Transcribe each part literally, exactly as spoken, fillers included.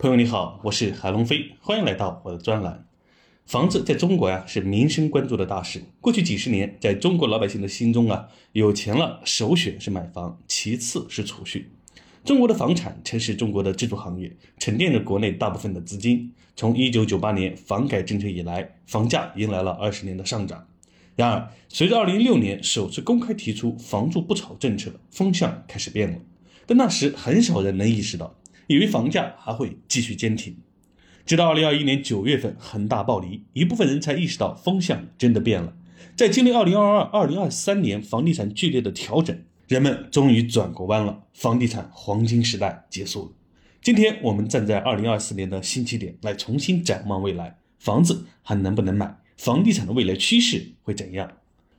朋友你好，我是韩龙飞，欢迎来到我的专栏。房子在中国啊是民生关注的大事。过去几十年，在中国老百姓的心中啊，有钱了首选是买房，其次是储蓄。中国的房产曾是中国的支柱行业，沉淀着国内大部分的资金。从一九九八年房改政策以来，房价迎来了二十年的上涨。然而，随着二零一六年首次公开提出房住不炒政策，风向开始变了。但那时很少人能意识到，以为房价还会继续坚挺。直到二零二一年九月份恒大暴雷，一部分人才意识到风向真的变了。在经历二零二二、二零二三年房地产剧烈的调整，人们终于转过弯了，房地产黄金时代结束了。今天我们站在二零二四年的新起点来重新展望未来，房子还能不能买？房地产的未来趋势会怎样？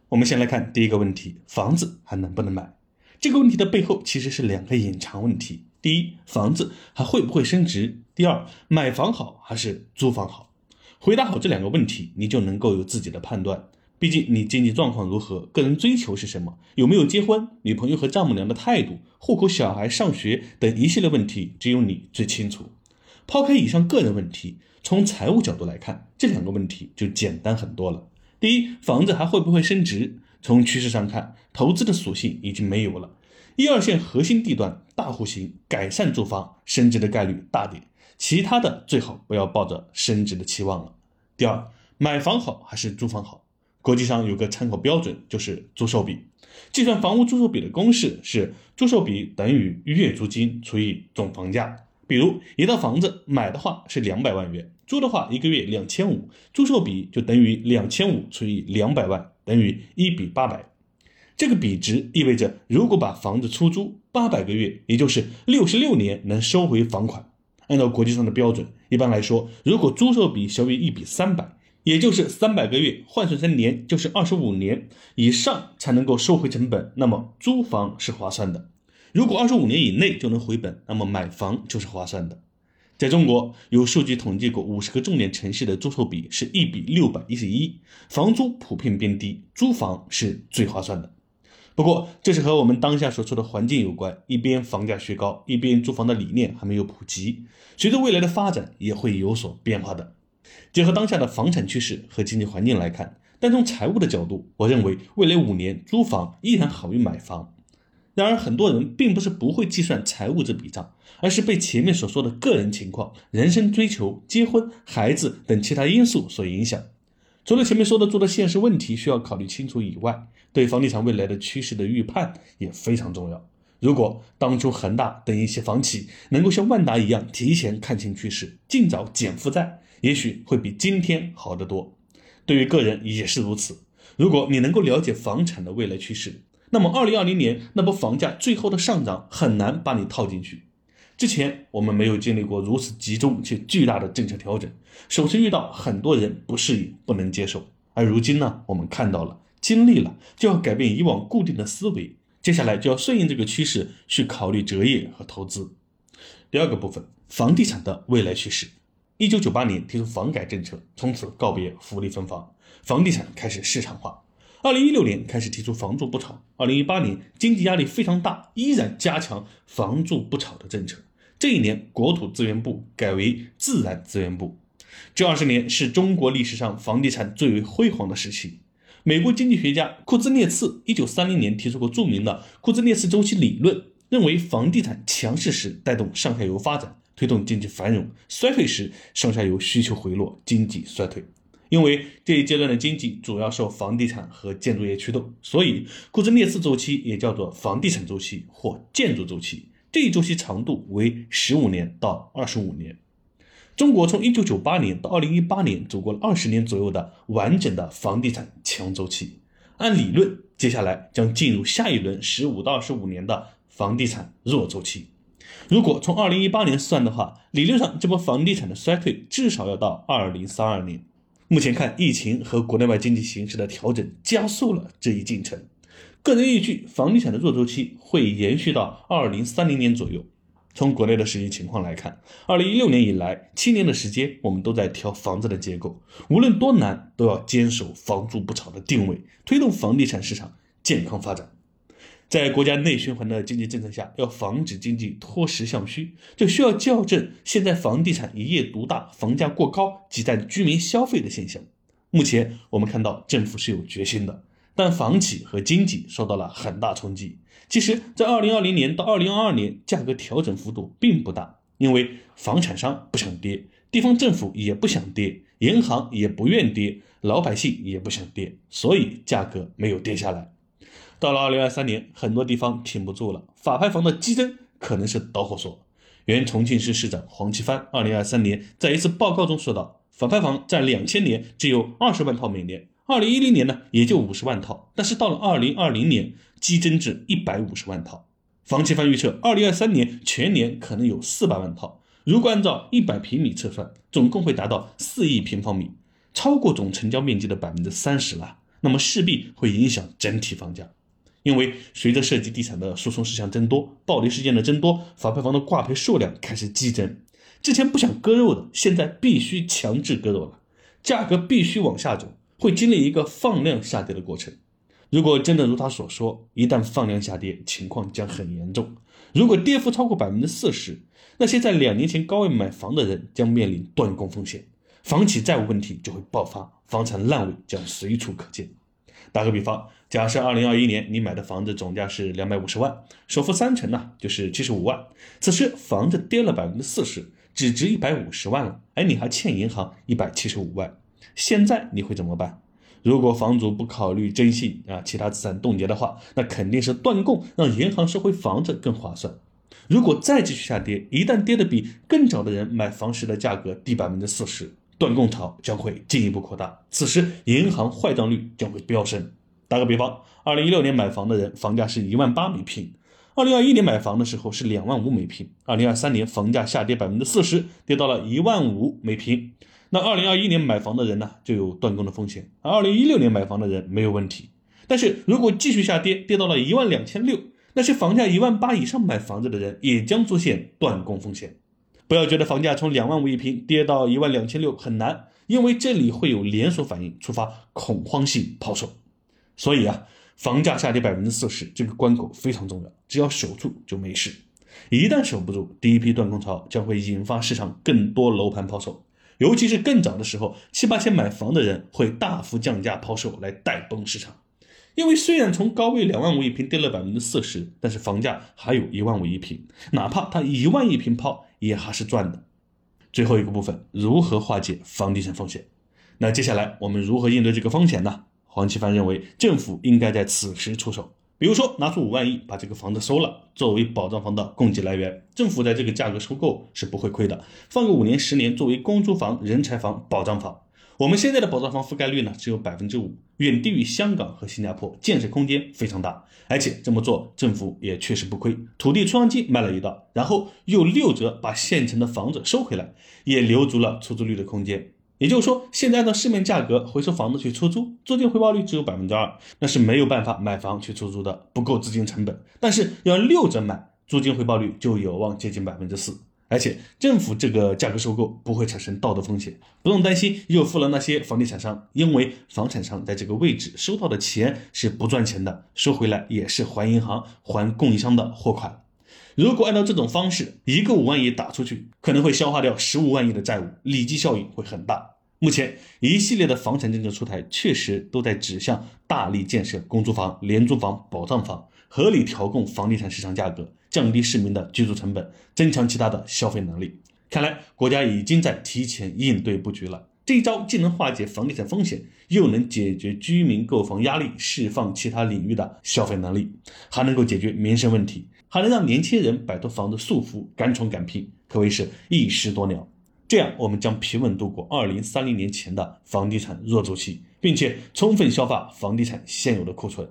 我们先来看第一个问题，房子还能不能买？这个问题的背后其实是两个隐藏问题。第一，房子还会不会升值？第二，买房好还是租房好？回答好这两个问题，你就能够有自己的判断。毕竟你经济状况如何，个人追求是什么，有没有结婚，女朋友和丈母娘的态度，户口小孩上学等一系列问题，只有你最清楚。抛开以上个人问题，从财务角度来看，这两个问题就简单很多了。第一，房子还会不会升值？从趋势上看，投资的属性已经没有了。一二线核心地段大户型改善住房升值的概率大点，其他的最好不要抱着升值的期望了。第二，买房好还是租房好？国际上有个参考标准，就是租售比。计算房屋租售比的公式是租售比等于月租金除以总房价。比如一套房子买的话是两百万元，租的话一个月两千五百，租售比就等于两千五百除以两百万，等于一比八百。这个比值意味着，如果把房子出租八百个月，也就是六十六年能收回房款。按照国际上的标准，一般来说，如果租售比小于一比三百，也就是三百个月换算成年就是二十五年以上才能够收回成本，那么租房是划算的。如果二十五年以内就能回本，那么买房就是划算的。在中国，有数据统计过五十个重点城市的租售比是一比六百一十一，房租普遍偏低，租房是最划算的。不过这是和我们当下所处的环境有关，一边房价虚高，一边租房的理念还没有普及，随着未来的发展也会有所变化的。结合当下的房产趋势和经济环境来看，但从财务的角度，我认为未来五年租房依然好于买房。然而很多人并不是不会计算财务这笔账，而是被前面所说的个人情况、人生追求、结婚、孩子等其他因素所影响。除了前面说的做的现实问题需要考虑清楚以外，对房地产未来的趋势的预判也非常重要。如果当初恒大等一些房企能够像万达一样提前看清趋势，尽早减负债，也许会比今天好得多。对于个人也是如此，如果你能够了解房产的未来趋势，那么二零二零年那波房价最后的上涨很难把你套进去。之前我们没有经历过如此集中且巨大的政策调整，首次遇到很多人不适应、不能接受。而如今呢，我们看到了、经历了，就要改变以往固定的思维，接下来就要顺应这个趋势去考虑择业和投资。第二个部分，房地产的未来趋势。一九九八年提出房改政策，从此告别福利分房，房地产开始市场化。二零一六年开始提出房住不炒，二零一八年经济压力非常大，依然加强房住不炒的政策。这一年国土资源部改为自然资源部。这二十年是中国历史上房地产最为辉煌的时期。美国经济学家库兹涅茨一九三零年提出过著名的库兹涅茨周期理论，认为房地产强势时带动上下游发展，推动经济繁荣，衰退时上下游需求回落，经济衰退。因为这一阶段的经济主要受房地产和建筑业驱动，所以库兹涅茨周期也叫做房地产周期或建筑周期，这一周期长度为十五年到二十五年。中国从一九九八年到二零一八年走过了二十年左右的完整的房地产强周期，按理论接下来将进入下一轮十五到二十五年的房地产弱周期。如果从二零一八年算的话，理论上这波房地产的衰退至少要到二零三二年。目前看，疫情和国内外经济形势的调整加速了这一进程。个人预计，房地产的弱周期会延续到二零三零年左右。从国内的实际情况来看，二零一六年以来七年的时间，我们都在调房子的结构，无论多难，都要坚守房住不炒的定位，推动房地产市场健康发展。在国家内循环的经济政策下，要防止经济脱实向虚，就需要校正现在房地产一业独大、房价过高、挤占居民消费的现象。目前我们看到政府是有决心的，但房企和经济受到了很大冲击。其实在二零二零年到二零二二年，价格调整幅度并不大，因为房产商不想跌，地方政府也不想跌，银行也不愿跌，老百姓也不想跌，所以价格没有跌下来。到了二零二三年，很多地方挺不住了，法拍房的激增可能是导火索。原重庆市市长黄奇帆二零二三年在一次报告中说到，法拍房在两千年只有二十万套每年，二零一零年呢也就五十万套，但是到了二零二零年激增至一百五十万套。黄奇帆预测二零二三年全年可能有四百万套，如果按照一百平米测算，总共会达到四亿平方米，超过总成交面积的 百分之三十 了，那么势必会影响整体房价。因为随着涉及地产的诉讼事项增多，暴力事件的增多，法拍房的挂牌数量开始激增。之前不想割肉的，现在必须强制割肉了，价格必须往下走，会经历一个放量下跌的过程。如果真的如他所说，一旦放量下跌，情况将很严重。如果跌幅超过 百分之四十， 那些在两年前高位买房的人将面临断供风险，房企债务问题就会爆发，房产烂尾将随处可见。打个比方，假设二零二一年你买的房子总价是两百五十万，首付三成呢就是七十五万，此时房子跌了 百分之四十， 只值一百五十万了，而你还欠银行一百七十五万，现在你会怎么办？如果房主不考虑征信啊，其他资产冻结的话，那肯定是断供，让银行收回房子更划算。如果再继续下跌，一旦跌得比更早的人买房时的价格低 百分之四十， 断供潮将会进一步扩大，此时银行坏账率将会飙升。打个比方，二零一六年买房的人房价是一万八每平，二零二一年买房的时候是两万五每平，二零二三年房价下跌 百分之四十， 跌到了一万五每平。那二零二一年买房的人呢，就有断供的风险，而二零一六年买房的人没有问题。但是如果继续下跌，跌到了一万两千六，那些房价一万八以上买房子的人也将出现断供风险。不要觉得房价从两万五一平跌到一万两千六很难，因为这里会有连锁反应，触发恐慌性抛售。所以啊，房价下跌 百分之四十 这个关口非常重要，只要守住就没事。一旦守不住，第一批断供潮将会引发市场更多楼盘抛售。尤其是更早的时候，七八千买房的人会大幅降价抛售来带崩市场。因为虽然从高位两万五一平跌了 百分之四十， 但是房价还有一万五一平，哪怕他一万一平抛也还是赚的。最后一个部分，如何化解房地产风险。那接下来我们如何应对这个风险呢？黄奇帆认为政府应该在此时出手，比如说拿出五万亿把这个房子收了，作为保障房的供给来源，政府在这个价格收购是不会亏的，放个五年十年作为公租房、人才房、保障房。我们现在的保障房覆盖率呢只有 百分之五， 远低于香港和新加坡，建设空间非常大，而且这么做政府也确实不亏，土地出让金卖了一道，然后又六折把现成的房子收回来，也留足了出租率的空间。也就是说，现在按照市面价格回收房子去出租，租金回报率只有 百分之二， 那是没有办法买房去出租的，不够资金成本。但是要六折买，租金回报率就有望接近 百分之四。 而且政府这个价格收购不会产生道德风险，不用担心又付了那些房地产商，因为房产商在这个位置收到的钱是不赚钱的，收回来也是还银行、还供应商的货款。如果按照这种方式，一个五万亿打出去，可能会消化掉十五万亿的债务，累积效应会很大。目前一系列的房产政策出台，确实都在指向大力建设公租房、廉租房、保障房，合理调控房地产市场价格，降低市民的居住成本，增强其他的消费能力。看来国家已经在提前应对布局了，这一招既能化解房地产风险，又能解决居民购房压力，释放其他领域的消费能力，还能够解决民生问题，还能让年轻人摆脱房子束缚，敢闯敢拼，可谓是一石多鸟。这样我们将平稳度过二零三零年前的房地产弱周期，并且充分消化房地产现有的库存。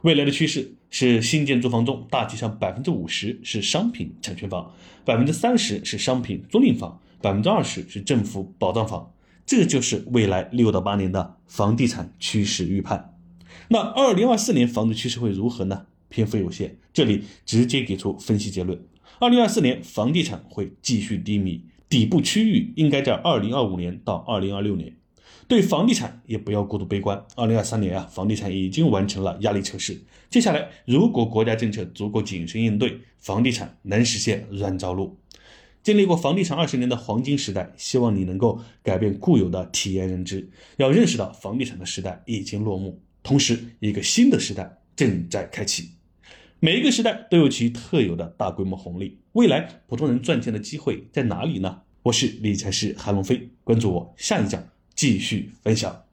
未来的趋势是新建住房中大体上 百分之五十 是商品产权房， 百分之三十 是商品租赁房， 百分之二十 是政府保障房。这就是未来六到八年的房地产趋势预判。那二零二四年房子趋势会如何呢？篇幅有限，这里直接给出分析结论。二零二四年房地产会继续低迷，底部区域应该在二零二五年到二零二六年。对房地产也不要过度悲观。二零二三年啊，房地产已经完成了压力测试。接下来，如果国家政策足够谨慎应对，房地产能实现软着陆。经历过房地产二十年的黄金时代，希望你能够改变固有的体验认知，要认识到房地产的时代已经落幕，同时一个新的时代正在开启。每一个时代都有其特有的大规模红利，未来普通人赚钱的机会在哪里呢？我是理财师韩龙飞，关注我，下一讲继续分享。